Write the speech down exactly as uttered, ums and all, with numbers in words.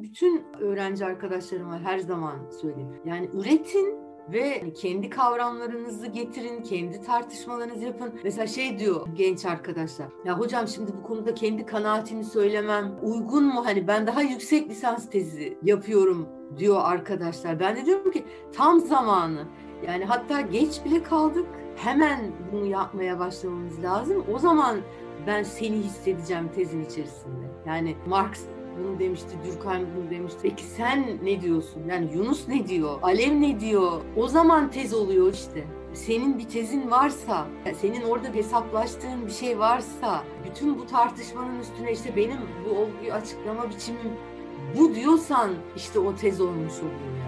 Bütün öğrenci arkadaşlarıma her zaman söyleyeyim. Yani üretin ve kendi kavramlarınızı getirin, kendi tartışmalarınızı yapın. Mesela şey diyor genç arkadaşlar, ya hocam şimdi bu konuda kendi kanaatimi söylemem uygun mu? Hani ben daha yüksek lisans tezi yapıyorum diyor arkadaşlar. Ben de diyorum ki tam zamanı. Yani hatta geç bile kaldık. Hemen bunu yapmaya başlamamız lazım. O zaman ben seni hissedeceğim tezin içerisinde. Yani Marx bunu demişti, Durkheim bunu demişti. Peki sen ne diyorsun? Yani Yunus ne diyor? Alev ne diyor? O zaman tez oluyor işte. Senin bir tezin varsa, senin orada hesaplaştığın bir şey varsa, bütün bu tartışmanın üstüne işte benim bu olguyu açıklama biçimim bu diyorsan işte o tez olmuş oluyor.